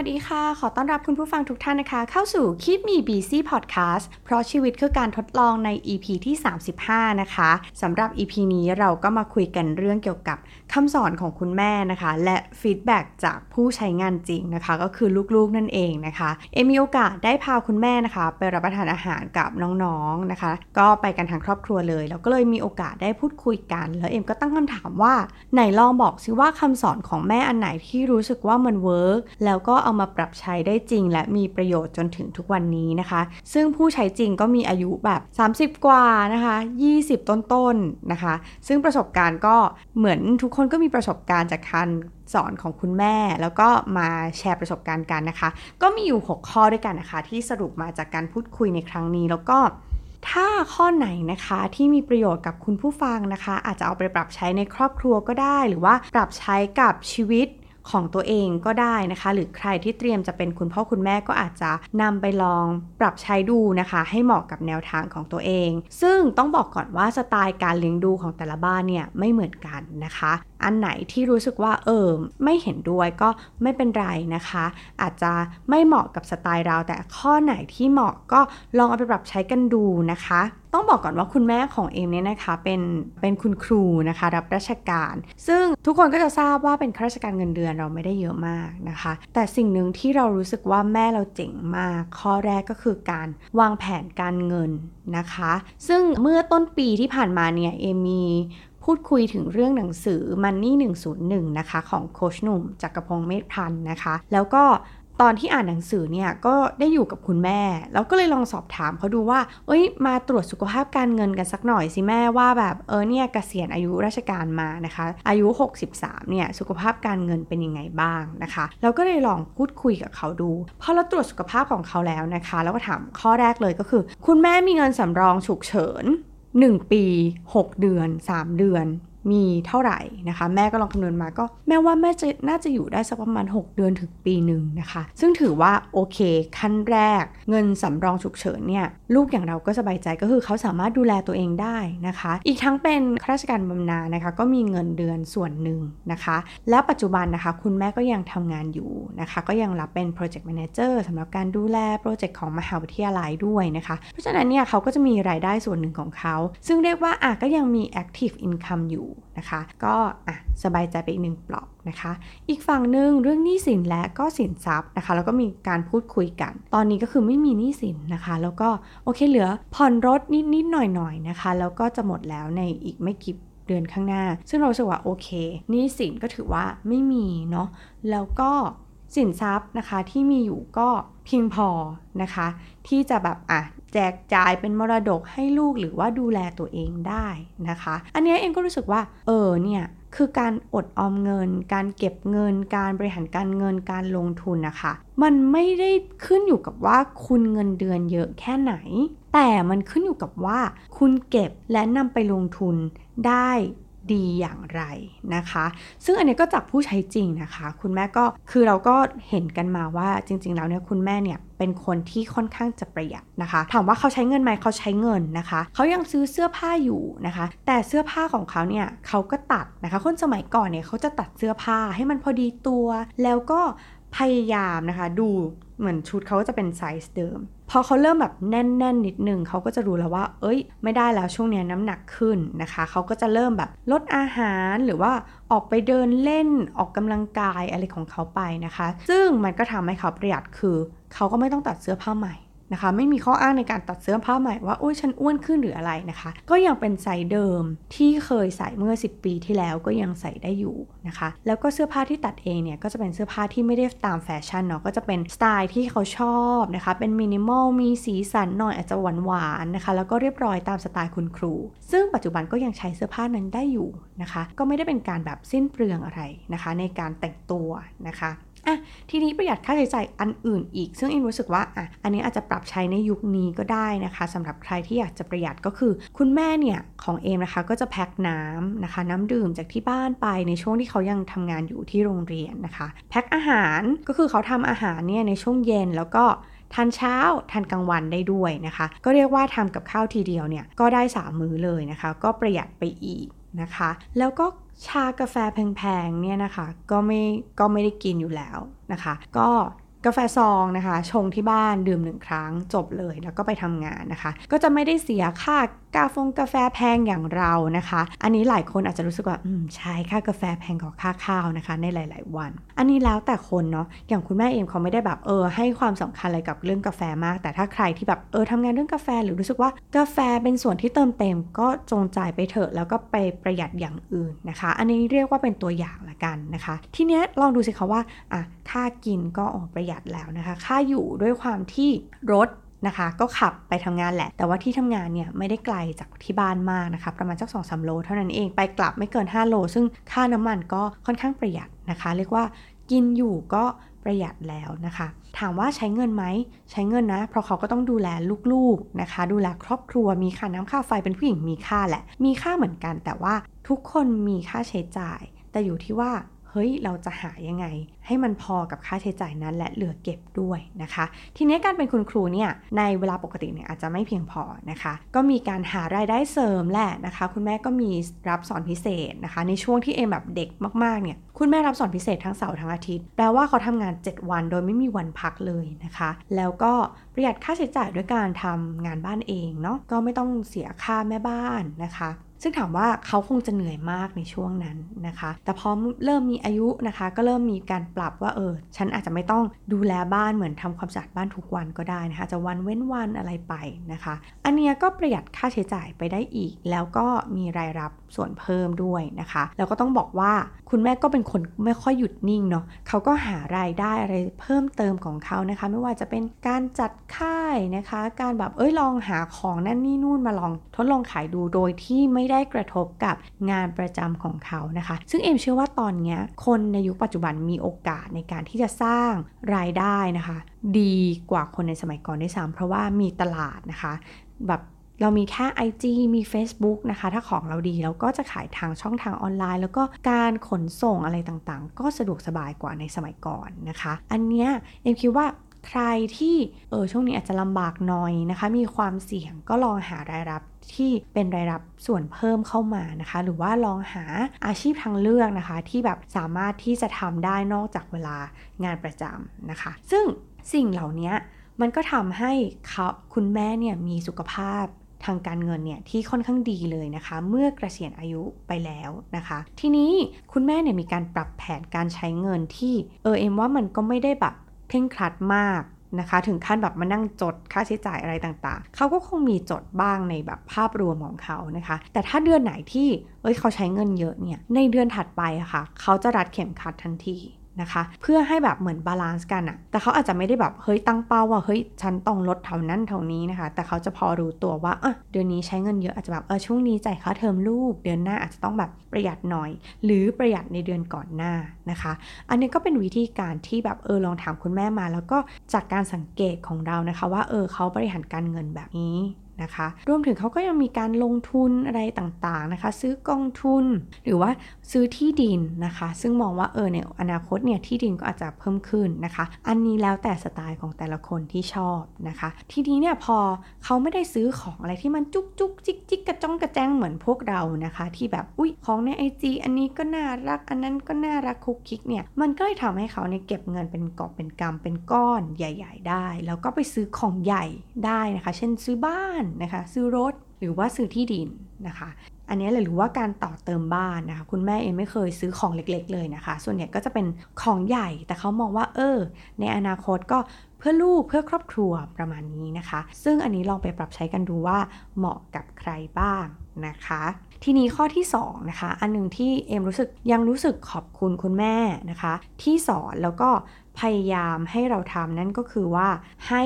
วัสดีค่ะขอต้อนรับคุณผู้ฟังทุกท่านนะคะเข้าสู่ Keep Me Busy Podcast เพราะชีวิตคือการทดลองใน EP ที่35นะคะสำหรับ EP นี้เราก็มาคุยกันเรื่องเกี่ยวกับคำสอนของคุณแม่นะคะและฟีดแบ็กจากผู้ใช้งานจริงนะคะก็คือลูกๆนั่นเองนะคะเอมีโอกาสได้พาคุณแม่นะคะไปรับประทานอาหารกับน้องๆนะคะก็ไปกันทางครอบครัวเลยแล้วก็เลยมีโอกาสได้พูดคุยกันแล้วเอมก็ตั้งคำถามว่าไหนลองบอกซิว่าคำสอนของแม่อันไหนที่รู้สึกว่ามันเวิร์กแล้วก็เอามาปรับใช้ได้จริงและมีประโยชน์จนถึงทุกวันนี้นะคะซึ่งผู้ใช้จริงก็มีอายุแบบ30กว่านะคะ20ต้นๆนะคะซึ่งประสบการณ์ก็เหมือนทุกคนก็มีประสบการณ์จากการสอนของคุณแม่แล้วก็มาแชร์ประสบการณ์กันนะคะก็มีอยู่6ข้อด้วยกันนะคะที่สรุปมาจากการพูดคุยในครั้งนี้แล้วก็ถ้าข้อไหนนะคะที่มีประโยชน์กับคุณผู้ฟังนะคะอาจจะเอาไปปรับใช้ในครอบครัวก็ได้หรือว่าปรับใช้กับชีวิตของตัวเองก็ได้นะคะหรือใครที่เตรียมจะเป็นคุณพ่อคุณแม่ก็อาจจะนำไปลองปรับใช้ดูนะคะให้เหมาะกับแนวทางของตัวเองซึ่งต้องบอกก่อนว่าสไตล์การเลี้ยงดูของแต่ละบ้านเนี่ยไม่เหมือนกันนะคะอันไหนที่รู้สึกว่าไม่เห็นด้วยก็ไม่เป็นไรนะคะอาจจะไม่เหมาะกับสไตล์เราแต่ข้อไหนที่เหมาะก็ลองเอาไปปรับใช้กันดูนะคะต้องบอกก่อนว่าคุณแม่ของเอมเนี่ยนะคะเป็นคุณครูนะคะรับราชการซึ่งทุกคนก็จะทราบว่าเป็นข้าราชการเงินเดือนเราไม่ได้เยอะมากนะคะแต่สิ่งหนึ่งที่เรารู้สึกว่าแม่เราเจ๋งมากข้อแรกก็คือการวางแผนการเงินนะคะซึ่งเมื่อต้นปีที่ผ่านมาเนี่ยเอมมีพูดคุยถึงเรื่องหนังสือ Money 101นะคะของโค้ชหนุ่มจักรพงษ์เมธพันธ์นะคะแล้วก็ตอนที่อ่านหนังสือเนี่ยก็ได้อยู่กับคุณแม่แล้วก็เลยลองสอบถามเขาดูว่ามาตรวจสุขภาพการเงินกันสักหน่อยสิแม่ว่าแบบเนี่ยเกษียณอายุราชการมานะคะอายุ63เนี่ยสุขภาพการเงินเป็นยังไงบ้างนะคะแล้วก็เลยลองพูดคุยกับเขาดูพอเราตรวจสุขภาพของเขาแล้วนะคะแล้วก็ถามข้อแรกเลยก็คือคุณแม่มีเงินสำรองฉุกเฉิน1ปี6เดือน3เดือนมีเท่าไหร่นะคะแม่ก็ลองคำนวณมาก็แม่ว่าแม่น่าจะอยู่ได้สักประมาณ6เดือนถึงปีนึงนะคะซึ่งถือว่าโอเคขั้นแรกเงินสำรองฉุกเฉินเนี่ยลูกอย่างเราก็สบายใจก็คือเขาสามารถดูแลตัวเองได้นะคะอีกทั้งเป็นข้าราชการบำนาญนะคะก็มีเงินเดือนส่วนหนึ่งนะคะและปัจจุบันนะคะคุณแม่ก็ยังทำงานอยู่นะคะก็ยังรับเป็นโปรเจกต์แมเนเจอร์สำหรับการดูแลโปรเจกต์ของมหาวิทยาลัยด้วยนะคะเพราะฉะนั้นเนี่ยเขาก็จะมีรายได้ส่วนหนึ่งของเขาซึ่งเรียกว่าก็ยังมี active income อยู่นะคะก็สบายใจไปอีกหนึ่งเปลาะนะคะอีกฝั่งหนึ่งเรื่องหนี้สินและก็สินทรัพย์นะคะแล้วก็มีการพูดคุยกันตอนนี้ก็คือไม่มีหนี้สินนะคะแล้วก็โอเคเหลือผ่อนรถนิดๆหน่อยๆนะคะแล้วก็จะหมดแล้วในอีกไม่กี่เดือนข้างหน้าซึ่งเราสึกว่าโอเคหนี้สินก็ถือว่าไม่มีเนาะแล้วก็สินทรัพย์นะคะที่มีอยู่ก็เพียงพอนะคะที่จะแบบแจกจ่ายเป็นมรดกให้ลูกหรือว่าดูแลตัวเองได้นะคะอันนี้เองก็รู้สึกว่าเนี่ยคือการอดออมเงินการเก็บเงินการบริหารการเงินการลงทุนนะคะมันไม่ได้ขึ้นอยู่กับว่าคุณเงินเดือนเยอะแค่ไหนแต่มันขึ้นอยู่กับว่าคุณเก็บและนำไปลงทุนได้ดีอย่างไรนะคะซึ่งอันนี้ก็จากผู้ใช้จริงนะคะคุณแม่ก็คือเราก็เห็นกันมาว่าจริงๆแล้วเนี่ยคุณแม่เนี่ยเป็นคนที่ค่อนข้างจะประหยัดนะคะถามว่าเขาใช้เงินไหมเขาใช้เงินนะคะเขายังซื้อเสื้อผ้าอยู่นะคะแต่เสื้อผ้าของเขาเนี่ยเขาก็ตัดนะคะคนสมัยก่อนเนี่ยเขาจะตัดเสื้อผ้าให้มันพอดีตัวแล้วก็พยายามนะคะดูเหมือนชุดเขาก็จะเป็นไซส์เดิมพอเขาเริ่มแบบแน่นๆ นิดนึงเขาก็จะรู้แล้วว่าไม่ได้แล้วช่วงนี้น้ำหนักขึ้นนะคะเขาก็จะเริ่มแบบลดอาหารหรือว่าออกไปเดินเล่นออกกำลังกายอะไรของเขาไปนะคะซึ่งมันก็ทำให้เขาประหยัดคือเขาก็ไม่ต้องตัดเสื้อผ้าใหม่นะคะไม่มีข้ออ้างในการตัดเสื้อผ้าใหม่ว่าฉันอ้วนขึ้นหรืออะไรนะคะก็ยังเป็นไซส์เดิมที่เคยใส่เมื่อ10ปีที่แล้วก็ยังใส่ได้อยู่นะคะแล้วก็เสื้อผ้าที่ตัดเองเนี่ยก็จะเป็นเสื้อผ้าที่ไม่ได้ตามแฟชั่นเนาะก็จะเป็นสไตล์ที่เขาชอบนะคะเป็นมินิมอลมีสีสันหน่อยอาจจะหวานๆนะคะแล้วก็เรียบร้อยตามสไตล์คุณครูซึ่งปัจจุบันก็ยังใช้เสื้อผ้านั้นได้อยู่นะคะก็ไม่ได้เป็นการแบบสิ้นเปลืองอะไรนะคะในการแต่งตัวนะคะทีนี้ประหยัดค่าใช้จ่ายอันอื่นอีกซึ่งเองรู้สึกว่าอันนี้อาจจะปรับใช้ในยุคนี้ก็ได้นะคะสำหรับใครที่อยากจะประหยัดก็คือคุณแม่เนี่ยของเอมนะคะก็จะแพ็คน้ำนะคะน้ำดื่มจากที่บ้านไปในช่วงที่เขายังทำงานอยู่ที่โรงเรียนนะคะแพ็คอาหารก็คือเขาทำอาหารเนี่ยในช่วงเย็นแล้วก็ทานเช้าทานกลางวันได้ด้วยนะคะก็เรียกว่าทำกับข้าวทีเดียวเนี่ยก็ได้3มื้อเลยนะคะก็ประหยัดไปอีกนะคะแล้วก็ชากาแฟแพงๆเนี่ยนะคะก็ไม่ได้กินอยู่แล้วนะคะก็ กาแฟซองนะคะชงที่บ้านดื่ม1ครั้งจบเลยแล้วก็ไปทำงานนะคะก็จะไม่ได้เสียค่ากาแฟแพงอย่างเรานะคะอันนี้หลายคนอาจจะรู้สึกว่าใช่ค่ากาแฟแพงกว่าค่าข้าวนะคะในหลายๆวันอันนี้แล้วแต่คนเนาะอย่างคุณแม่เองเขาไม่ได้แบบให้ความสำคัญอะไรกับเรื่องกาแฟมากแต่ถ้าใครที่แบบทำงานเรื่องกาแฟหรือรู้สึกว่ากาแฟเป็นส่วนที่เติมเต็มก็จงจ่ายไปเถอะแล้วก็ไปประหยัดอย่างอื่นนะคะอันนี้เรียกว่าเป็นตัวอย่างละกันนะคะทีเนี้ยลองดูสิคะว่าค่ากินก็ประหยัดแล้วนะคะค่าอยู่ด้วยความที่รถนะคะก็ขับไปทำงานแหละแต่ว่าที่ทำงานเนี่ยไม่ได้ไกลจากที่บ้านมากนะคะประมาณสัก 2-3 โลเท่านั้นเองไปกลับไม่เกิน5 โลซึ่งค่าน้ำมันก็ค่อนข้างประหยัดนะคะเรียกว่ากินอยู่ก็ประหยัดแล้วนะคะถามว่าใช้เงินไหมใช้เงินนะเพราะเขาก็ต้องดูแลลูกๆนะคะดูแลครอบครัวมีค่าน้ำค่าไฟเป็นผู้หญิงมีค่าแหละมีค่าเหมือนกันแต่ว่าทุกคนมีค่าใช้จ่ายแต่อยู่ที่ว่าเฮ้ยเราจะหายังไงให้มันพอกับค่าใช้จ่ายนั้นและเหลือเก็บด้วยนะคะทีนี้การเป็นคุณครูเนี่ยในเวลาปกติเนี่ยอาจจะไม่เพียงพอนะคะก็มีการหารายได้เสริมแหละนะคะคุณแม่ก็มีรับสอนพิเศษนะคะในช่วงที่เอมแบบเด็กมากๆเนี่ยคุณแม่รับสอนพิเศษทั้งเสาร์ทั้งอาทิตย์แปลว่าเขาทำงาน7วันโดยไม่มีวันพักเลยนะคะแล้วก็ประหยัดค่าใช้จ่ายด้วยการทำงานบ้านเองเนาะก็ไม่ต้องเสียค่าแม่บ้านนะคะซึ่งถามว่าเขาคงจะเหนื่อยมากในช่วงนั้นนะคะแต่พอเริ่มมีอายุนะคะก็เริ่มมีการปรับว่าฉันอาจจะไม่ต้องดูแลบ้านเหมือนทำความสะอาดบ้านทุกวันก็ได้นะคะจะวันเว้นวันอะไรไปนะคะอันเนี้ยก็ประหยัดค่าใช้จ่ายไปได้อีกแล้วก็มีรายรับส่วนเพิ่มด้วยนะคะแล้วก็ต้องบอกว่าคุณแม่ก็เป็นคนไม่ค่อยหยุดนิ่งเนาะเขาก็หารายได้อะไรเพิ่มเติมของเขานะคะไม่ว่าจะเป็นการจัดค่ายนะคะการแบบลองหาของนั่นนี่นู่นมาลองทดลองขายดูโดยที่ไม่ได้กระทบกับงานประจำของเขานะคะซึ่งเอมเชื่อว่าตอนนี้คนในยุคปัจจุบันมีโอกาสในการที่จะสร้างรายได้นะคะดีกว่าคนในสมัยก่อนด้วยซ้ำเพราะว่ามีตลาดนะคะแบบเรามีแค่ IG มี Facebook นะคะถ้าของเราดีเราก็จะขายทางช่องทางออนไลน์แล้วก็การขนส่งอะไรต่างๆก็สะดวกสบายกว่าในสมัยก่อนนะคะอันเนี้ยเอมคิดว่าใครที่ช่วงนี้อาจจะลำบากหน่อยนะคะมีความเสี่ยงก็ลองหารายรับที่เป็นรายรับส่วนเพิ่มเข้ามานะคะหรือว่าลองหาอาชีพทางเลือกนะคะที่แบบสามารถที่จะทำได้นอกจากเวลางานประจำนะคะซึ่งสิ่งเหล่านี้มันก็ทำให้คุณแม่เนี่ยมีสุขภาพทางการเงินเนี่ยที่ค่อนข้างดีเลยนะคะเมื่อเกษียณอายุไปแล้วนะคะทีนี้คุณแม่เนี่ยมีการปรับแผนการใช้เงินที่เอมว่ามันก็ไม่ได้แบบเพ่งครัดมากนะคะถึงขั้นแบบมานั่งจดค่าใช้จ่ายอะไรต่างๆเขาก็คงมีจดบ้างในแบบภาพรวมของเขานะคะแต่ถ้าเดือนไหนที่เขาใช้เงินเยอะเนี่ยในเดือนถัดไปอะค่ะเขาจะรัดเข็มขัดทันทีนะคะเพื่อให้แบบเหมือนบาลานซ์กันอะแต่เขาอาจจะไม่ได้แบบตั้งเป้าว่าฉันต้องลดเท่านั้นเท่านี้นะคะแต่เขาจะพอรู้ตัวว่าเดือนนี้ใช้เงินเยอะอาจจะแบบช่วงนี้จ่ายค่าเทอมลูกเดือนหน้าอาจจะต้องแบบประหยัดหน่อยหรือประหยัดในเดือนก่อนหน้านะคะอันนี้ก็เป็นวิธีการที่แบบลองถามคุณแม่มาแล้วก็จากการสังเกตของเรานะคะว่าเขาบริหารการเงินแบบนี้นะคะรวมถึงเขาก็ยังมีการลงทุนอะไรต่างๆนะคะซื้อกองทุนหรือว่าซื้อที่ดินนะคะซึ่งมองว่าในอนาคตเนี่ยที่ดินก็อาจจะเพิ่มขึ้นนะคะอันนี้แล้วแต่สไตล์ของแต่ละคนที่ชอบนะคะทีนี้เนี่ยพอเขาไม่ได้ซื้อของอะไรที่มันจุกจุกจิกจิกกระจ้องกระแจ้งเหมือนพวกเรานะคะที่แบบของใน IG อันนี้ก็น่ารักอันนั้นก็น่ารักคุกคิกเนี่ยมันก็เลยทำให้เขาเนี่ยเก็บเงินเป็นกอบเป็นกำเป็นก้อนใหญ่ๆได้แล้วก็ไปซื้อของใหญ่ได้นะคะเช่นซื้อบ้านนะคะซื้อรถหรือว่าซื้อที่ดินนะคะอันนี้เลยหรือว่าการต่อเติมบ้านนะคะคุณแม่เองไม่เคยซื้อของเล็กๆเลยนะคะส่วนใหญ่ก็จะเป็นของใหญ่แต่เขามองว่าในอนาคตก็เพื่อลูกเพื่อครอบครัวประมาณนี้นะคะซึ่งอันนี้ลองไปปรับใช้กันดูว่าเหมาะกับใครบ้างนะคะทีนี้ข้อที่2นะคะอันนึงที่เอมยังรู้สึกขอบคุณคุณแม่นะคะที่สอนแล้วก็พยายามให้เราทำนั่นก็คือว่าให้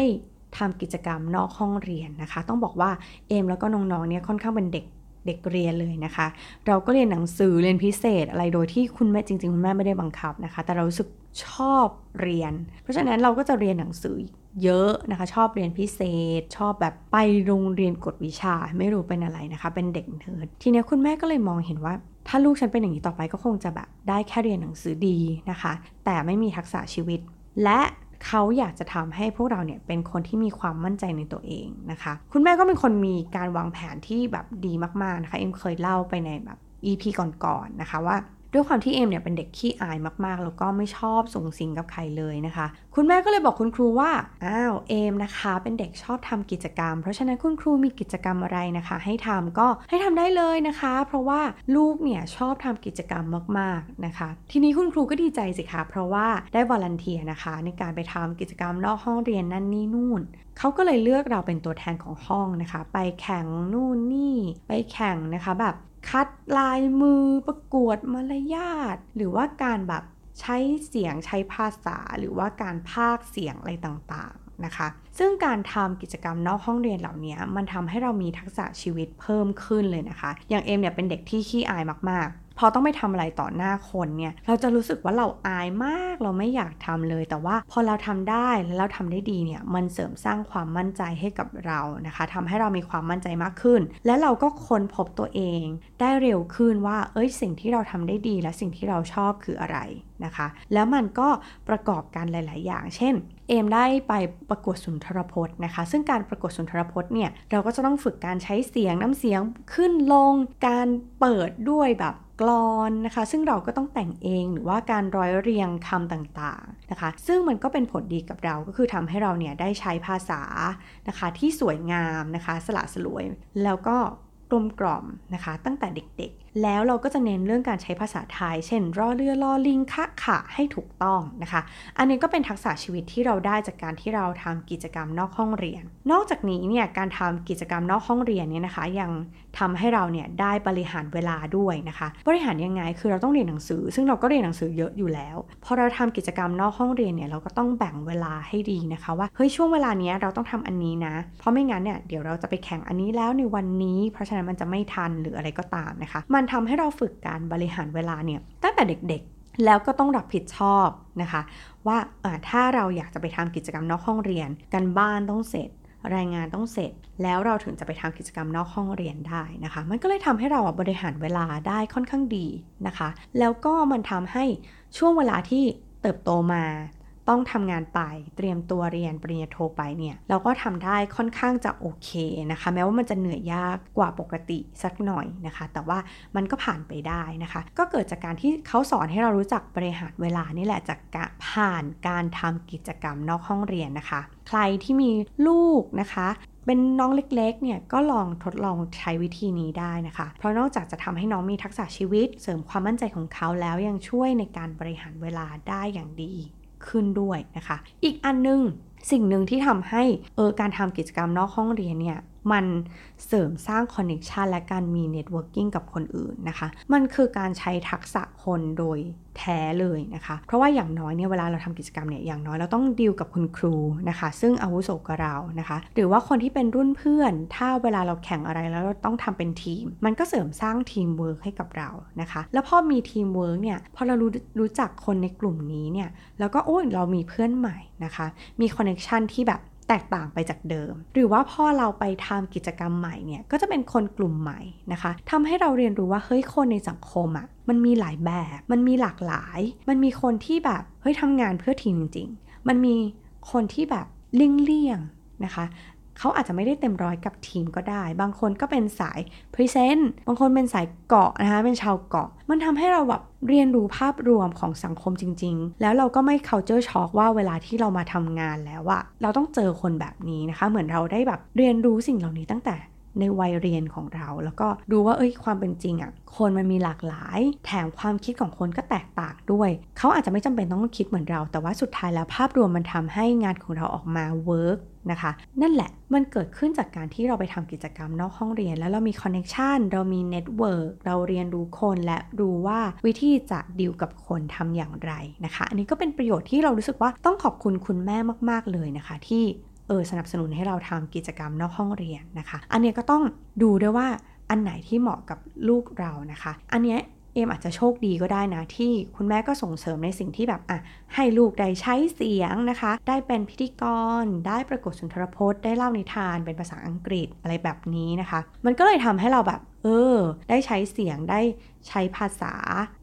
ทำกิจกรรมนอกห้องเรียนนะคะต้องบอกว่าเอมแล้วก็น้องๆเนี่ยค่อนข้างเป็นเด็กเรียนเลยนะคะเราก็เรียนหนังสือเรียนพิเศษอะไรโดยที่คุณแม่จริงๆคุณแม่ไม่ได้บังคับนะคะแต่เรารู้สึกชอบเรียนเพราะฉะนั้นเราก็จะเรียนหนังสือเยอะนะคะชอบเรียนพิเศษชอบแบบไปโรงเรียนกฎวิชาไม่รู้เป็นอะไรนะคะเป็นเด็กเนิร์ดทีนี้คุณแม่ก็เลยมองเห็นว่าถ้าลูกฉันเป็นอย่างนี้ต่อไปก็คงจะแบบได้แค่เรียนหนังสือดีนะคะแต่ไม่มีทักษะชีวิตและเขาอยากจะทำให้พวกเราเนี่ยเป็นคนที่มีความมั่นใจในตัวเองนะคะคุณแม่ก็เป็นคนมีการวางแผนที่แบบดีมากๆนะคะเอ็มเคยเล่าไปในแบบ EP ก่อนๆ นะคะว่า ด้วยความที่เอมเนี่ยเป็นเด็กขี้อายมากๆแล้วก็ไม่ชอบสุงสิงกับใครเลยนะคะคุณแม่ก็เลยบอกคุณครูว่าอ้าวเอมนะคะเป็นเด็กชอบทำกิจกรรมเพราะฉะนั้นคุณครูมีกิจกรรมอะไรนะคะให้ทำก็ให้ทำได้เลยนะคะเพราะว่าลูกเนี่ยชอบทำกิจกรรมมากๆนะคะทีนี้คุณครูก็ดีใจสิคะเพราะว่าได้วอลันเทียร์นะคะในการไปทำกิจกรรมนอกห้องเรียนนั่นนี่นู่นเขาก็เลยเลือกเราเป็นตัวแทนของห้องนะคะไปแข่งนู่นนี่ไปแข่งนะคะแบบคัดลายมือประกวดมารยาทหรือว่าการแบบใช้เสียงใช้ภาษาหรือว่าการพากย์เสียงอะไรต่างๆนะคะซึ่งการทำกิจกรรมนอกห้องเรียนเหล่านี้มันทำให้เรามีทักษะชีวิตเพิ่มขึ้นเลยนะคะอย่างเอมเนี่ยเป็นเด็กที่ขี้อายมากๆพอต้องไปทำอะไรต่อหน้าคนเนี่ยเราจะรู้สึกว่าเราอายมากเราไม่อยากทำเลยแต่ว่าพอเราทำได้และเราทำได้ดีเนี่ยมันเสริมสร้างความมั่นใจให้กับเรานะคะทำให้เรามีความมั่นใจมากขึ้นและเราก็ค้นพบตัวเองได้เร็วขึ้นว่าสิ่งที่เราทำได้ดีและสิ่งที่เราชอบคืออะไรนะคะแล้วมันก็ประกอบกันหลายๆอย่างเช่นเอมได้ไปประกวดสุนทรพจน์นะคะซึ่งการประกวดสุนทรพจน์เนี่ยเราก็จะต้องฝึกการใช้เสียงน้ำเสียงขึ้นลงการเปิดด้วยแบบกลอนนะคะซึ่งเราก็ต้องแต่งเองหรือว่าการร้อยเรียงคำต่างๆนะคะซึ่งมันก็เป็นผลดีกับเราก็คือทำให้เราเนี่ยได้ใช้ภาษานะคะที่สวยงามนะคะสละสลวยแล้วก็กลมกล่อมนะคะตั้งแต่เด็กๆแล้วเราก็จะเน้นเรื่องการใช้ภาษาไทยเช่นรอเรือรอลิงคะขาให้ถูกต้องนะคะอันนี้ก็เป็นทักษะชีวิตที่เราได้จากการที่เราทำกิจกรรมนอกห้องเรียนนอกจากนี้เนี่ยการทำกิจกรรมนอกห้องเรียนเนี่ยนะคะยังทำให้เราเนี่ยได้บริหารเวลาด้วยนะคะบริหารยังไงคือเราต้องเรียนหนังสือซึ่งเราก็เรียนหนังสือเยอะอยู่แล้วพอเราทำกิจกรรมนอกห้องเรียนเนี่ยเราก็ต้องแบ่งเวลาให้ดีนะคะว่าเฮ้ยช่วงเวลาเนี้ยเราต้องทำอันนี้นะเพราะไม่งั้นเนี่ยเดี๋ยวเราจะไปแข่งอันนี้แล้วในวันนี้เพราะฉะนั้นมันจะไม่ทันหรืออะไรก็ตามนะคะมันทำให้เราฝึกการบริหารเวลาเนี่ยตั้งแต่เด็กๆแล้วก็ต้องรับผิดชอบนะคะว่าถ้าเราอยากจะไปทำกิจกรรมนอกห้องเรียนการบ้านต้องเสร็จรายงานต้องเสร็จแล้วเราถึงจะไปทำกิจกรรมนอกห้องเรียนได้นะคะมันก็เลยทำให้เราบริหารเวลาได้ค่อนข้างดีนะคะแล้วก็มันทำให้ช่วงเวลาที่เติบโตมาต้องทำงานไปเตรียมตัวเรียนปริญญาโทไปเนี่ยเราก็ทำได้ค่อนข้างจะโอเคนะคะแม้ว่ามันจะเหนื่อยยากกว่าปกติสักหน่อยนะคะแต่ว่ามันก็ผ่านไปได้นะคะก็เกิดจากการที่เขาสอนให้เรารู้จักบริหารเวลานี่แหละจากการผ่านการทำกิจกรรมนอกห้องเรียนนะคะใครที่มีลูกนะคะเป็นน้องเล็กๆเนี่ยก็ลองทดลองใช้วิธีนี้ได้นะคะเพราะนอกจากจะทำให้น้องมีทักษะชีวิตเสริมความมั่นใจของเขาแล้วยังช่วยในการบริหารเวลาได้อย่างดีขึ้นด้วยนะคะอีกอันนึงสิ่งหนึ่งที่ทำให้การทำกิจกรรมนอกห้องเรียนเนี่ยมันเสริมสร้างคอนเนคชันและการมีเน็ตเวิร์กิ่งกับคนอื่นนะคะมันคือการใช้ทักษะคนโดยแท้เลยนะคะเพราะว่าอย่างน้อยเนี่ยเวลาเราทำกิจกรรมเนี่ยอย่างน้อยเราต้องดีลกับคุณครูนะคะซึ่งอาวุโสกว่าเรานะคะหรือว่าคนที่เป็นรุ่นเพื่อนถ้าเวลาเราแข่งอะไรแล้วเราต้องทำเป็นทีมมันก็เสริมสร้างทีมเวิร์กให้กับเรานะคะแล้วพอมีทีมเวิร์กเนี่ยพอเรารู้จักคนในกลุ่มนี้เนี่ยแล้วก็เรามีเพื่อนใหม่นะคะมีคอนเนคชันที่แบบแตกต่างไปจากเดิมหรือว่าพอเราไปทำกิจกรรมใหม่เนี่ยก็จะเป็นคนกลุ่มใหม่นะคะทำให้เราเรียนรู้ว่าเฮ้ยคนในสังคมอ่ะมันมีหลายแบบมันมีหลากหลายมันมีคนที่แบบเฮ้ยทำงานเพื่อทีมจริงๆมันมีคนที่แบบเลี่ยงนะคะเขาอาจจะไม่ได้เต็มร้อยกับทีมก็ได้บางคนก็เป็นสายพรีเซนต์บางคนเป็นสายเกาะนะคะเป็นชาวเกาะมันทำให้เราแบบเรียนรู้ภาพรวมของสังคมจริงๆแล้วเราก็ไม่ culture shock ว่าเวลาที่เรามาทำงานแล้วอะเราต้องเจอคนแบบนี้นะคะเหมือนเราได้แบบเรียนรู้สิ่งเหล่านี้ตั้งแต่ในวัยเรียนของเราแล้วก็ดูว่าความเป็นจริงอะคนมันมีหลากหลายแถมความคิดของคนก็แตกต่างด้วยเขาอาจจะไม่จำเป็นต้องคิดเหมือนเราแต่ว่าสุดท้ายแล้วภาพรวมมันทำให้งานของเราออกมาเวิร์กนะคะนั่นแหละมันเกิดขึ้นจากการที่เราไปทำกิจกรรมนอกห้องเรียนแล้วเรามีคอนเนคชันเรามีเน็ตเวิร์กเราเรียนรู้คนและรู้ว่าวิธีจะดีลกับคนทำอย่างไรนะคะอันนี้ก็เป็นประโยชน์ที่เรารู้สึกว่าต้องขอบคุณคุณแม่มากๆเลยนะคะที่สนับสนุนให้เราทำกิจกรรมนอกห้องเรียนนะคะอันนี้ก็ต้องดูด้วยว่าอันไหนที่เหมาะกับลูกเรานะคะอันนี้เอมอาจจะโชคดีก็ได้นะที่คุณแม่ก็ส่งเสริมในสิ่งที่แบบให้ลูกได้ใช้เสียงนะคะได้เป็นพิธีกรได้ประกวดสุนทรพจน์ได้เล่านิทานเป็นภาษาอังกฤษอะไรแบบนี้นะคะมันก็เลยทำให้เราแบบได้ใช้เสียงได้ใช้ภาษา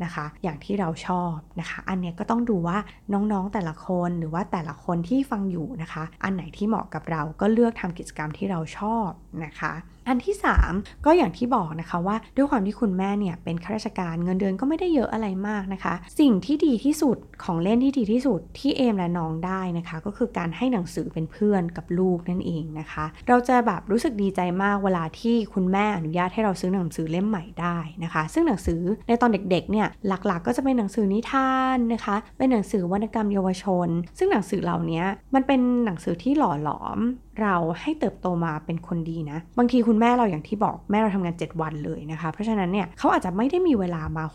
นะคะอย่างที่เราชอบนะคะอันเนี้ยก็ต้องดูว่าน้องๆแต่ละคนหรือว่าแต่ละคนที่ฟังอยู่นะคะอันไหนที่เหมาะกับเราก็เลือกทำกิจกรรมที่เราชอบนะคะ อันที่3ก็อย่างที่บอกนะคะว่าด้วยความที่คุณแม่เนี่ยเป็นข้าราชการเงินเดือนก็ไม่ได้เยอะอะไรมากนะคะสิ่งที่ดีที่สุดของเล่นที่ดีที่สุดที่เอมและน้องได้นะคะก็คือการให้หนังสือเป็นเพื่อนกับลูกนั่นเองนะคะเราจะแบบรู้สึกดีใจมากเวลาที่คุณแม่อนุญาตให้เราซื้อหนังสือเล่มใหม่ได้นะคะซึ่งหนังสือในตอนเด็กๆเนี่ยหลักๆก็จะเป็นหนังสือนิทานนะคะเป็นหนังสือวรรณกรรมเยาวชนซึ่งหนังสือเหล่านี้มันเป็นหนังสือที่หล่อหลอมเราให้เติบโตมาเป็นคนดีนะบางทีคุณแม่เราอย่างที่บอกแม่เราทำงาน7วันเลยนะคะเพราะฉะนั้นเนี่ยเขาอาจจะไม่ได้มีเวลามา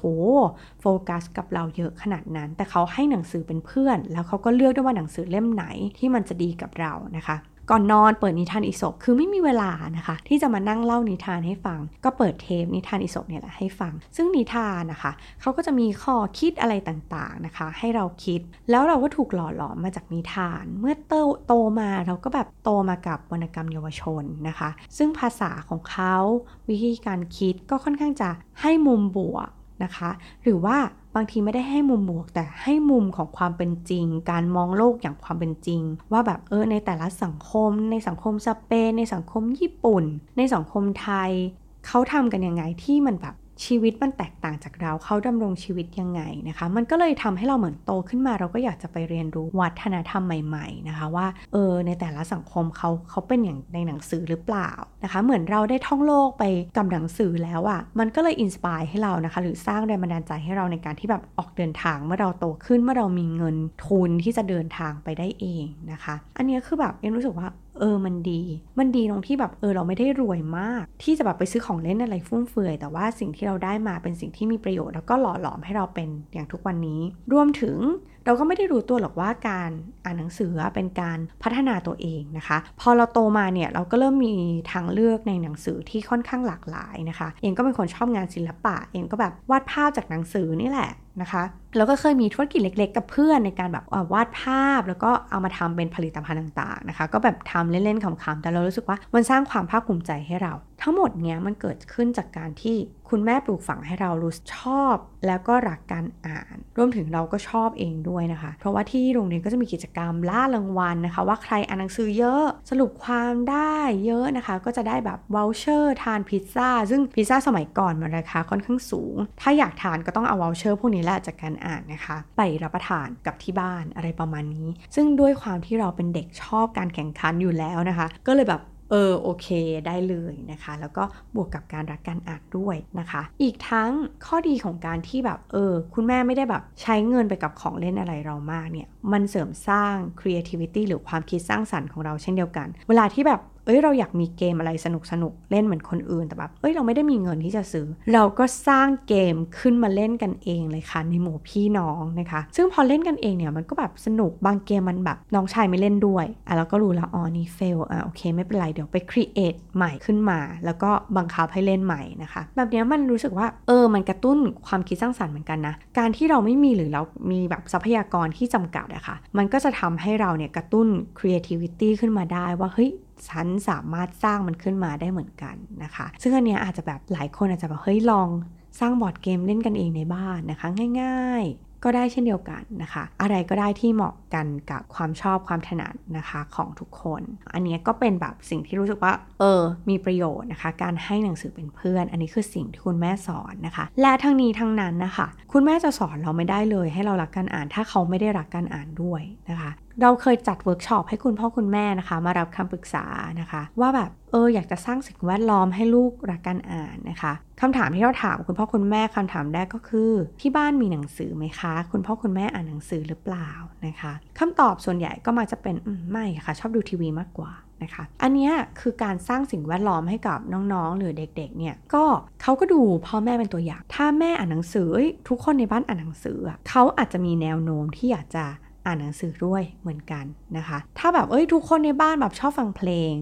โฟกัสกับเราเยอะขนาดนั้นแต่เขาให้หนังสือเป็นเพื่อนแล้วเขาก็เลือกด้วยว่าหนังสือเล่มไหนที่มันจะดีกับเรานะคะก่อนนอนเปิดนิทานอีสปคือไม่มีเวลานะคะที่จะมานั่งเล่านิทานให้ฟังก็เปิดเทปนิทานอีสปเนี่ยแหละให้ฟังซึ่งนิทานนะคะเขาก็จะมีข้อคิดอะไรต่างๆนะคะให้เราคิดแล้วเราก็ถูกหล่อหลอมมาจากนิทานเมื่อโตมาเราก็แบบโตมากับวรรณกรรมเยาวชนนะคะซึ่งภาษาของเขาวิธีการคิดก็ค่อนข้างจะให้มุมบวกนะคะหรือว่าบางทีไม่ได้ให้มุมบวกแต่ให้มุมของความเป็นจริงการมองโลกอย่างความเป็นจริงว่าแบบในแต่ละสังคมในสังคมสเปนในสังคมญี่ปุ่นในสังคมไทยเขาทำกันยังไงที่มันแบบชีวิตมันแตกต่างจากเราเขาดำรงชีวิตยังไงนะคะมันก็เลยทำให้เราเหมือนโตขึ้นมาเราก็อยากจะไปเรียนรู้วัฒนธรรมใหม่ๆนะคะว่าในแต่ละสังคมเขาเป็นอย่างในหนังสือหรือเปล่านะคะเหมือนเราได้ท่องโลกไปกับหนังสือแล้วอ่ะมันก็เลยอินสปายให้เรานะคะหรือสร้างแรงบันดาลใจให้เราในการที่แบบออกเดินทางเมื่อเราโตขึ้นเมื่อเรามีเงินทุนที่จะเดินทางไปได้เองนะคะอันนี้คือแบบยังรู้สึกว่ามันดีตรงที่แบบเราไม่ได้รวยมากที่จะแบบไปซื้อของเล่นอะไรฟุ่มเฟือยแต่ว่าสิ่งที่เราได้มาเป็นสิ่งที่มีประโยชน์แล้วก็หล่อหลอมให้เราเป็นอย่างทุกวันนี้รวมถึงเราก็ไม่ได้รู้ตัวหรอกว่าการอ่านหนังสือเป็นการพัฒนาตัวเองนะคะพอเราโตมาเนี่ยเราก็เริ่มมีทางเลือกในหนังสือที่ค่อนข้างหลากหลายนะคะเองก็เป็นคนชอบงานศิลปะเองก็แบบวาดภาพจากหนังสือนี่แหละนะคะแล้วก็เคยมีธุรกิจเล็กๆกับเพื่อนในการแบบวาดภาพแล้วก็เอามาทำเป็นผลิตภัณฑ์ต่างๆนะคะก็แบบทำเล่นๆขำๆแต่เรารู้สึกว่ามันสร้างความภาคภูมิใจให้เราทั้งหมดเนี้ยมันเกิดขึ้นจากการที่คุณแม่ปลูกฝังให้เรารู้ชอบแล้วก็รักการอ่านรวมถึงเราก็ชอบเองด้วยนะคะเพราะว่าที่โรงเรียนก็จะมีกิจกรรมล่ารางวัลนะคะว่าใครอ่านหนังสือเยอะสรุปความได้เยอะนะคะก็จะได้แบบวอลเชอร์ทานพิซซ่าซึ่งพิซซ่าสมัยก่อนมันราคาค่อนข้างสูงถ้าอยากทานก็ต้องเอาวอลเชอร์พวกนี้แหละจากการอ่านนะคะไปรับประทานกับที่บ้านอะไรประมาณนี้ซึ่งด้วยความที่เราเป็นเด็กชอบการแข่งขันอยู่แล้วนะคะก็เลยแบบโอเคได้เลยนะคะแล้วก็บวกกับการรักการอ่านด้วยนะคะอีกทั้งข้อดีของการที่แบบคุณแม่ไม่ได้แบบใช้เงินไปกับของเล่นอะไรเรามากเนี่ยมันเสริมสร้าง creativity หรือความคิดสร้างสรรค์ของเราเช่นเดียวกันเวลาที่แบบเราอยากมีเกมอะไรสนุกๆเล่นเหมือนคนอื่นแต่แบบเราไม่ได้มีเงินที่จะซื้อเราก็สร้างเกมขึ้นมาเล่นกันเองเลยค่ะในหมู่พี่น้องนะคะซึ่งพอเล่นกันเองเนี่ยมันก็แบบสนุกบางเกมมันแบบน้องชายไม่เล่นด้วยเราก็รู้ละอ๋อนี่เฟลโอเคไม่เป็นไรเดี๋ยวไป create ใหม่ขึ้นมาแล้วก็บังคับให้เล่นใหม่นะคะแบบนี้มันรู้สึกว่ามันกระตุ้นความคิดสร้างสรรค์เหมือนกันนะการที่เราไม่มีหรือเรามีแบบทรัพยากรที่จำกัดอะค่ะมันก็จะทำให้เราเนี่ยกระตุ้น creativity ขึ้นมาได้ว่าเฮ้ยฉันสามารถสร้างมันขึ้นมาได้เหมือนกันนะคะซึ่งอันเนี้ยอาจจะแบบหลายคนอาจจะแบบเฮ้ยลองสร้างบอร์ดเกมเล่นกันเองในบ้านนะคะง่ายๆก็ได้เช่นเดียวกันนะคะอะไรก็ได้ที่เหมาะกันกับความชอบความถนัดนะคะของทุกคนอันเนี้ยก็เป็นแบบสิ่งที่รู้สึกว่ามีประโยชน์นะคะการให้หนังสือเป็นเพื่อนอันนี้คือสิ่งที่คุณแม่สอนนะคะและทั้งนี้ทั้งนั้นนะคะคุณแม่จะสอนเราไม่ได้เลยให้เรารักการอ่านถ้าเขาไม่ได้รักการอ่านด้วยนะคะเราเคยจัดเวิร์กช็อปให้คุณพ่อคุณแม่นะคะมารับคำปรึกษานะคะว่าแบบอยากจะสร้างสิ่งแวดล้อมให้ลูกรักการอ่านนะคะคำถามที่เราถามคุณพ่อคุณแม่คำถามแรกก็คือที่บ้านมีหนังสือไหมคะคุณพ่อคุณแม่อ่านหนังสือหรือเปล่านะคะคำตอบส่วนใหญ่ก็มักจะเป็นไม่ค่ะชอบดูทีวีมากกว่านะคะอันนี้คือการสร้างสิ่งแวดล้อมให้กับน้องๆหรือเด็กๆเนี่ยก็เขาก็ดูพ่อแม่เป็นตัวอย่างถ้าแม่อ่านหนังสือทุกคนในบ้านอ่านหนังสือเขาอาจจะมีแนวโน้มที่อยากจะอ่านหนังสือด้วยเหมือนกันนะคะถ้าแบบทุกคนในบ้านแบบชอบฟังเพลง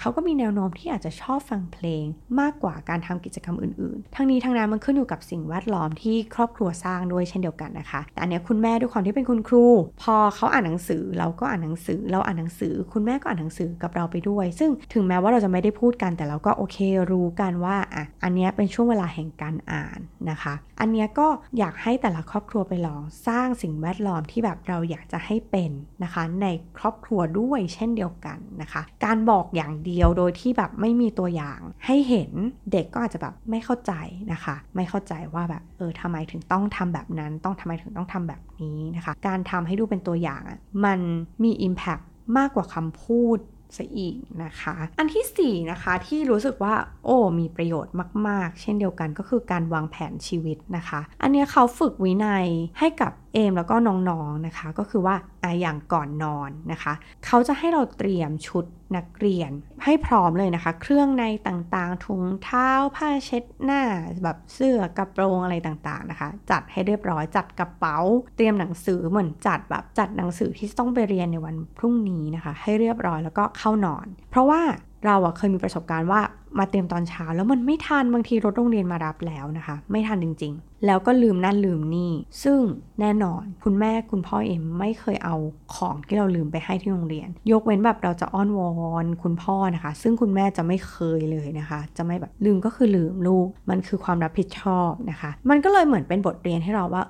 เขาก็มีแนวโน้มที่อาจจะชอบฟังเพลงมากกว่าการทำกิจกรรมอื่นๆทั้งนี้ทั้งนั้นมันขึ้นอยู่กับสิ่งแวดล้อมที่ครอบครัวสร้างด้วยเช่นเดียวกันนะคะแต่อันนี้คุณแม่ด้วยความที่เป็นคุณครูพอเขาอ่านหนังสือเราก็อ่านหนังสือเราอ่านหนังสือคุณแม่ก็อ่านหนังสือกับเราไปด้วยซึ่งถึงแม้ว่าเราจะไม่ได้พูดกันแต่เราก็โอเครู้กันว่าอันนี้เป็นช่วงเวลาแห่งการอ่านนะคะอันนี้ก็อยากให้แต่ละครอบครัวไปลองสร้างสิ่งแวดล้อมที่แบบเราอยากจะให้เป็นนะคะในครอบครัวด้วยเช่นเดียวกันนะคะการบอก อย่างเดียวโดยที่แบบไม่มีตัวอย่างให้เห็นเด็กก็อาจจะแบบไม่เข้าใจนะคะไม่เข้าใจว่าแบบทำไมถึงต้องทำแบบนั้นทำไมถึงต้องทำแบบนี้นะคะการทำให้ดูเป็นตัวอย่างมันมี impact มากกว่าคำพูดซะอีกนะคะอันที่4นะคะที่รู้สึกว่ามีประโยชน์มากๆเช่นเดียวกันก็คือการวางแผนชีวิตนะคะอันนี้เขาฝึกวินัยให้กับเอมแล้วก็น้องๆนะคะก็คือว่าอย่างก่อนนอนนะคะเขาจะให้เราเตรียมชุดนักเรียนให้พร้อมเลยนะคะเครื่องในต่างๆถุงเท้าผ้าเช็ดหน้าแบบเสื้อกระโปรงอะไรต่างๆนะคะจัดให้เรียบร้อยจัดกระเป๋าเตรียมหนังสือเหมือนจัดหนังสือที่ต้องไปเรียนในวันพรุ่งนี้นะคะให้เรียบร้อยแล้วก็เข้านอนเพราะว่าเราเคยมีประสบการณ์ว่ามาเตรียมตอนเช้าแล้วมันไม่ทันบางทีรถโรงเรียนมารับแล้วนะคะไม่ทันจริงๆแล้วก็ลืมนั่นลืมนี่ซึ่งแน่นอนคุณแม่คุณพ่อเองไม่เคยเอาของที่เราลืมไปให้ที่โรงเรียนยกเว้นแบบเราจะอ้อนวอนคุณพ่อนะคะซึ่งคุณแม่จะไม่เคยเลยนะคะจะไม่แบบลืมก็คือลืมลูกมันคือความรับผิดชอบนะคะมันก็เลยเหมือนเป็นบทเรียนให้เราว่า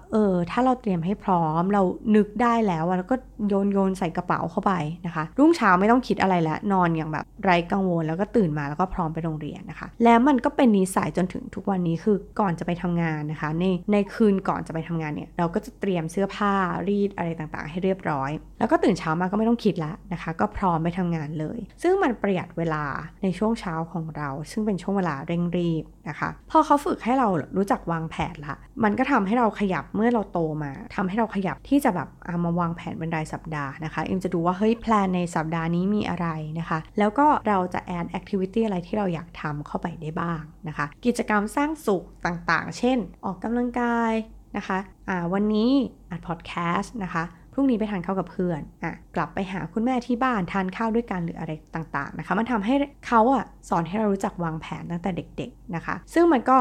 ถ้าเราเตรียมให้พร้อมเรานึกได้แล้วแล้วก็โยนใส่กระเป๋าเข้าไปนะคะรุ่งเช้าไม่ต้องคิดอะไรแล้วนอนอย่างแบบไร้กังวลแล้วก็ตื่นมาแล้วก็พร้อมไปโรงเรียนนะคะแล้วมันก็เป็นนิสัยจนถึงทุกวันนี้คือก่อนจะไปทำงานนะคะในคืนก่อนจะไปทำงานเนี่ยเราก็จะเตรียมเสื้อผ้ารีดอะไรต่างๆให้เรียบร้อยแล้วก็ตื่นเช้ามาก็ไม่ต้องคิดละนะคะก็พร้อมไปทำงานเลยซึ่งมันประหยัดเวลาในช่วงเช้าของเราซึ่งเป็นช่วงเวลาเร่งรีบนะคะพอเขาฝึกให้เรารู้จักวางแผนละมันก็ทำให้เราขยับเมื่อเราโตมาทำให้เราขยับที่จะแบบมาวางแผนเป็นรายสัปดาห์นะคะเอ็มจะดูว่าเฮ้ยแพลนในสัปดาห์นี้มีอะไรนะคะแล้วก็เราจะแอดแอคทิวิตี้อะไรที่เราอยากทำเข้าไปได้บ้างนะคะกิจกรรมสร้างสุขต่างๆเช่นออกกำลังกายนะคะวันนี้อัดพอดแคสต์นะคะพรุ่งนี้ไปทานข้าวกับเพื่อนกลับไปหาคุณแม่ที่บ้านทานข้าวด้วยกันหรืออะไรต่างๆนะคะมันทำให้เขาสอนให้เรารู้จักวางแผนตั้งแต่เด็กๆนะคะซึ่งมันก็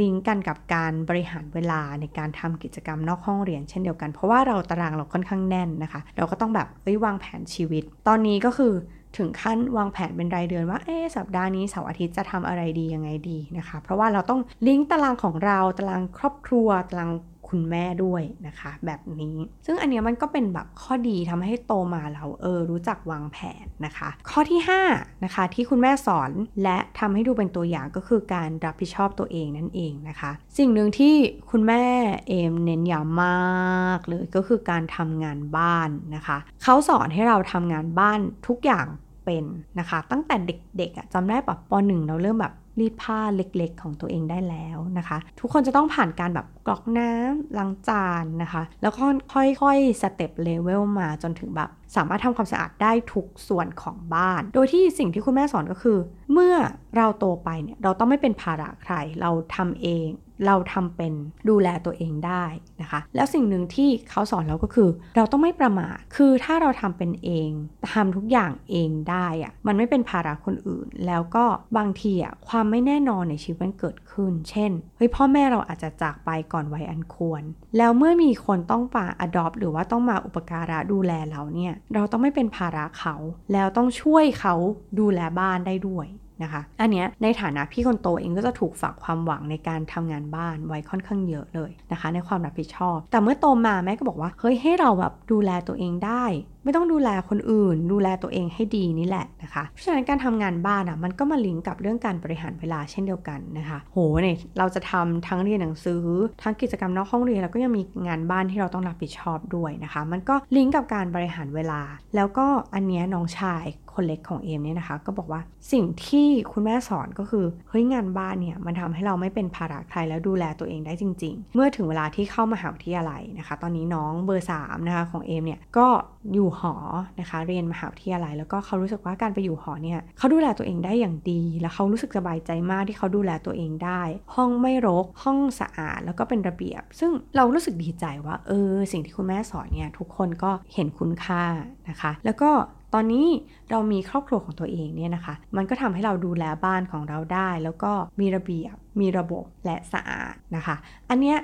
ลิงก์กันกับการบริหารเวลาในการทำกิจกรรมนอกห้องเรียนเช่นเดียวกันเพราะว่าเราตารางเราค่อนข้างแน่นนะคะเราก็ต้องแบบวางแผนชีวิตตอนนี้ก็คือถึงขั้นวางแผนเป็นรายเดือนว่าสัปดาห์นี้เสาร์อาทิตย์จะทำอะไรดียังไงดีนะคะเพราะว่าเราต้องลิงก์ตารางของเราตารางครอบครัวตารางคุณแม่ด้วยนะคะแบบนี้ซึ่งอันเนี้ยมันก็เป็นแบบข้อดีทำให้โตมาเรารู้จักวางแผนนะคะข้อที่5นะคะที่คุณแม่สอนและทำให้ดูเป็นตัวอย่างก็คือการรับผิดชอบตัวเองนั่นเองนะคะสิ่งหนึ่งที่คุณแม่เอมเน้นย้ำมากเลยก็คือการทำงานบ้านนะคะเขาสอนให้เราทำงานบ้านทุกอย่างเป็นนะคะตั้งแต่เด็กๆจำได้ปะป.1 เราเริ่มแบบรีดผ้าเล็กๆของตัวเองได้แล้วนะคะทุกคนจะต้องผ่านการแบบกรอกน้ำล้างจานนะคะแล้วค่อยๆสเต็ปเลเวลมาจนถึงแบบสามารถทำความสะอาดได้ทุกส่วนของบ้านโดยที่สิ่งที่คุณแม่สอนก็คือเมื่อเราโตไปเนี่ยเราต้องไม่เป็นภาระใครเราทำเองเราทำเป็นดูแลตัวเองได้นะคะแล้วสิ่งหนึ่งที่เขาสอนเราก็คือเราต้องไม่ประมาทคือถ้าเราทำเป็นเองทำทุกอย่างเองได้มันไม่เป็นภาระคนอื่นแล้วก็บางทีความไม่แน่นอนในชีวิตมันเกิดขึ้นเช่นเฮ้ยพ่อแม่เราอาจจะจากไปก่อนวัยอันควรแล้วเมื่อมีคนต้องมา adopt หรือว่าต้องมาอุปการะดูแลเราเนี่ยเราต้องไม่เป็นภาระเขาแล้วต้องช่วยเขาดูแลบ้านได้ด้วยนะคะอันเนี้ยในฐานะพี่คนโตเองก็จะถูกฝากความหวังในการทำงานบ้านไว้ค่อนข้างเยอะเลยนะคะในความรับผิดชอบแต่เมื่อโตมาแม่ก็บอกว่าเฮ้ยให้เราแบบดูแลตัวเองได้ไม่ต้องดูแลคนอื่นดูแลตัวเองให้ดีนี่แหละนะคะเพราะฉะนั้นการทำงานบ้านมันก็มาลิงก์กับเรื่องการบริหารเวลาเช่นเดียวกันนะคะโหเนี่ยเราจะทำทั้งเรียนหนังสือทั้งกิจกรรมนอกห้องเรียนแล้วก็ยังมีงานบ้านที่เราต้องรับผิดชอบด้วยนะคะมันก็ลิงก์กับการบริหารเวลาแล้วก็อันเนี้ยน้องชายคนเล็กของเอมเนี่ยนะคะก็บอกว่าสิ่งที่คุณแม่สอนก็คือเฮ้ยงานบ้านเนี่ยมันทำให้เราไม่เป็นภาระใครแล้วดูแลตัวเองได้จริงๆเมื่อถึงเวลาที่เข้ามหาวิทยาลัยนะคะตอนนี้น้องเบอร์3นะคะของเอมเนี่ยก็อยู่หอนะคะเรียนมหาวิทยาลัยแล้วก็เขารู้สึกว่าการไปอยู่หอเนี่ยเขาดูแลตัวเองได้อย่างดีแล้วเขารู้สึกสบายใจมากที่เขาดูแลตัวเองได้ห้องไม่รกห้องสะอาดแล้วก็เป็นระเบียบซึ่งเรารู้สึกดีใจว่าสิ่งที่คุณแม่สอนเนี่ยทุกคนก็เห็นคุณค่านะคะแล้วก็ตอนนี้เรามีครอบครัวของตัวเองเนี่ยนะคะมันก็ทำให้เราดูแลบ้านของเราได้แล้วก็มีระเบียบมีระบบและสะอาดนะคะอันเนี้ย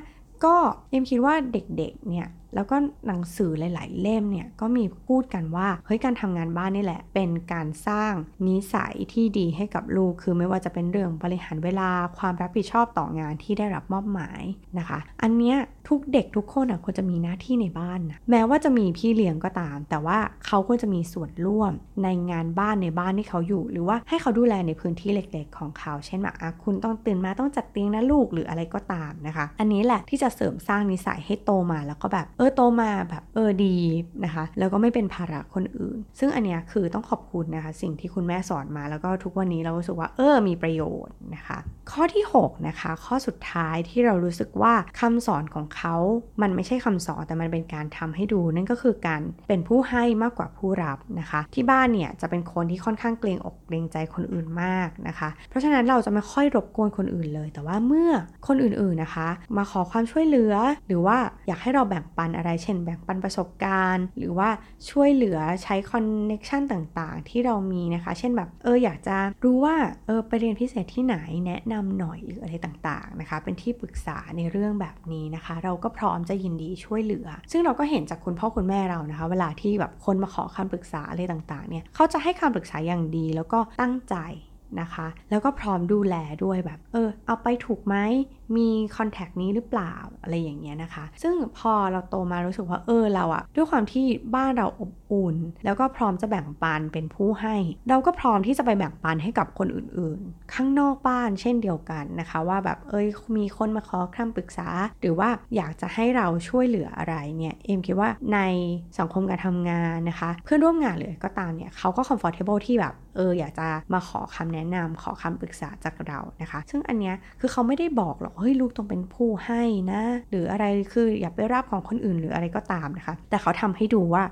ก็เอ็มคิดว่าเด็กๆเนี่ย แล้วก็หนังสือหลายๆเล่มเนี่ยก็มีพูดกันว่าเฮ้ยการทำงานบ้านนี่แหละเป็นการสร้างนิสัยที่ดีให้กับลูกคือไม่ว่าจะเป็นเรื่องบริหารเวลาความรับผิดชอบต่องานที่ได้รับมอบหมายนะคะอันเนี้ยทุกเด็กทุกคนควรจะมีหน้าที่ในบ้านนะแม้ว่าจะมีพี่เลี้ยงก็ตามแต่ว่าเขาควรจะมีส่วนร่วมในงานบ้านในบ้านที่เขาอยู่หรือว่าให้เขาดูแลในพื้นที่เล็กๆของเขาเช่นแบบคุณต้องตื่นมาต้องจัดเตียงนะลูกหรืออะไรก็ตามนะคะอันนี้แหละที่จะเสริมสร้างนิสัยให้โตมาแล้วก็แบบโตมาแบบดีนะคะแล้วก็ไม่เป็นภาระคนอื่นซึ่งอันเนี้ยคือต้องขอบคุณนะคะสิ่งที่คุณแม่สอนมาแล้วก็ทุกวันนี้เรารู้สึกว่ามีประโยชน์นะคะข้อที่6นะคะข้อสุดท้ายที่เรารู้สึกว่าคำสอนของเขามันไม่ใช่คำสอนแต่มันเป็นการทำให้ดูนั่นก็คือการเป็นผู้ให้มากกว่าผู้รับนะคะที่บ้านเนี่ยจะเป็นคนที่ค่อนข้างเกรงอกเกรงใจคนอื่นมากนะคะเพราะฉะนั้นเราจะไม่ค่อยรบกวนคนอื่นเลยแต่ว่าเมื่อคนอื่นๆนะคะมาขอความช่วยเหลือหรือว่าอยากให้เราแบ่งปันอะไรเช่นแบ่งปันประสบการณ์หรือว่าช่วยเหลือใช้คอนเนคชั่นต่างๆที่เรามีนะคะเช่นแบบอยากจะรู้ว่าไปเรียนพิเศษที่ไหนแนะนำหน่อยหรืออะไรต่างๆนะคะเป็นที่ปรึกษาในเรื่องแบบนี้นะคะเราก็พร้อมจะยินดีช่วยเหลือซึ่งเราก็เห็นจากคุณพ่อคุณแม่เรานะคะเวลาที่แบบคนมาขอคำปรึกษาอะไรต่างๆเนี่ยเขาจะให้คำปรึกษาอย่างดีแล้วก็ตั้งใจนะคะแล้วก็พร้อมดูแลด้วยแบบเอาไปถูกไหมมีคอนแทคนี้หรือเปล่าอะไรอย่างเงี้ยนะคะซึ่งพอเราโตมารู้สึกว่าเราอะด้วยความที่บ้านเราอบอุ่นแล้วก็พร้อมจะแบ่งปันเป็นผู้ให้เราก็พร้อมที่จะไปแบ่งปันให้กับคนอื่นๆข้างนอกบ้านเช่นเดียวกันนะคะว่าแบบมีคนมาขอคำปรึกษาหรือว่าอยากจะให้เราช่วยเหลืออะไรเนี่ยเอ็มคิดว่าในสังคมการทำงานนะคะเพื่อนร่วมงานหรือก็ตามเนี่ยเขาก็ comfortable ที่แบบอยากจะมาขอคำแนะนำขอคำปรึกษาจากเรานะคะซึ่งอันเนี้ยคือเขาไม่ได้บอกหรอกลูกต้องเป็นผู้ให้นะหรืออะไรคืออย่าไปรับของคนอื่นหรืออะไรก็ตามนะคะแต่เขาทำให้ดูว่า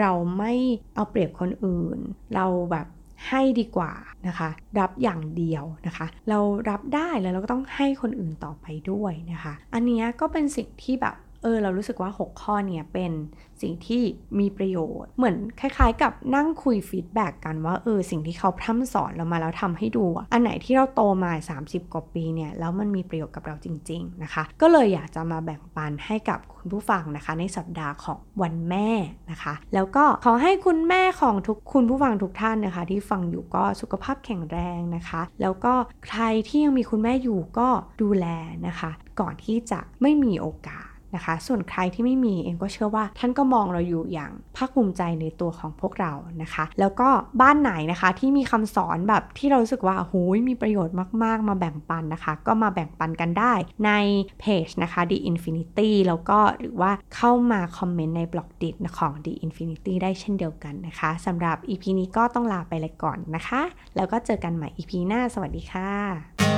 เราไม่เอาเปรียบคนอื่นเราแบบให้ดีกว่านะคะรับอย่างเดียวนะคะเรารับได้แล้วเราก็ต้องให้คนอื่นต่อไปด้วยนะคะอันนี้ก็เป็นสิ่งที่แบบเรารู้สึกว่า6ข้อเนี่ยเป็นสิ่งที่มีประโยชน์เหมือนคล้ายๆกับนั่งคุยฟีดแบ็กกันว่าสิ่งที่เขาพร่ำสอนเรามาแล้วทำให้ดูอันไหนที่เราโตมา30กว่าปีเนี่ยแล้วมันมีประโยชน์กับเราจริงๆนะคะก็เลยอยากจะมาแบ่งปันให้กับคุณผู้ฟังนะคะในสัปดาห์ของวันแม่นะคะแล้วก็ขอให้คุณแม่ของทุกคุณผู้ฟังทุกท่านนะคะที่ฟังอยู่ก็สุขภาพแข็งแรงนะคะแล้วก็ใครที่ยังมีคุณแม่อยู่ก็ดูแลนะคะก่อนที่จะไม่มีโอกาสนะคะส่วนใครที่ไม่มีเองก็เชื่อว่าท่านก็มองเราอยู่อย่างภาคภูมิใจในตัวของพวกเรานะคะแล้วก็บ้านไหนนะคะที่มีคำสอนแบบที่เรารู้สึกว่าโหยมีประโยชน์มากๆมาแบ่งปันนะคะก็มาแบ่งปันกันได้ในเพจนะคะ The Infinity แล้วก็หรือว่าเข้ามาคอมเมนต์ในบล็อกดิทของ The Infinity ได้เช่นเดียวกันนะคะสำหรับ EP นี้ก็ต้องลาไปเลยก่อนนะคะแล้วก็เจอกันใหม่ EP หน้าสวัสดีค่ะ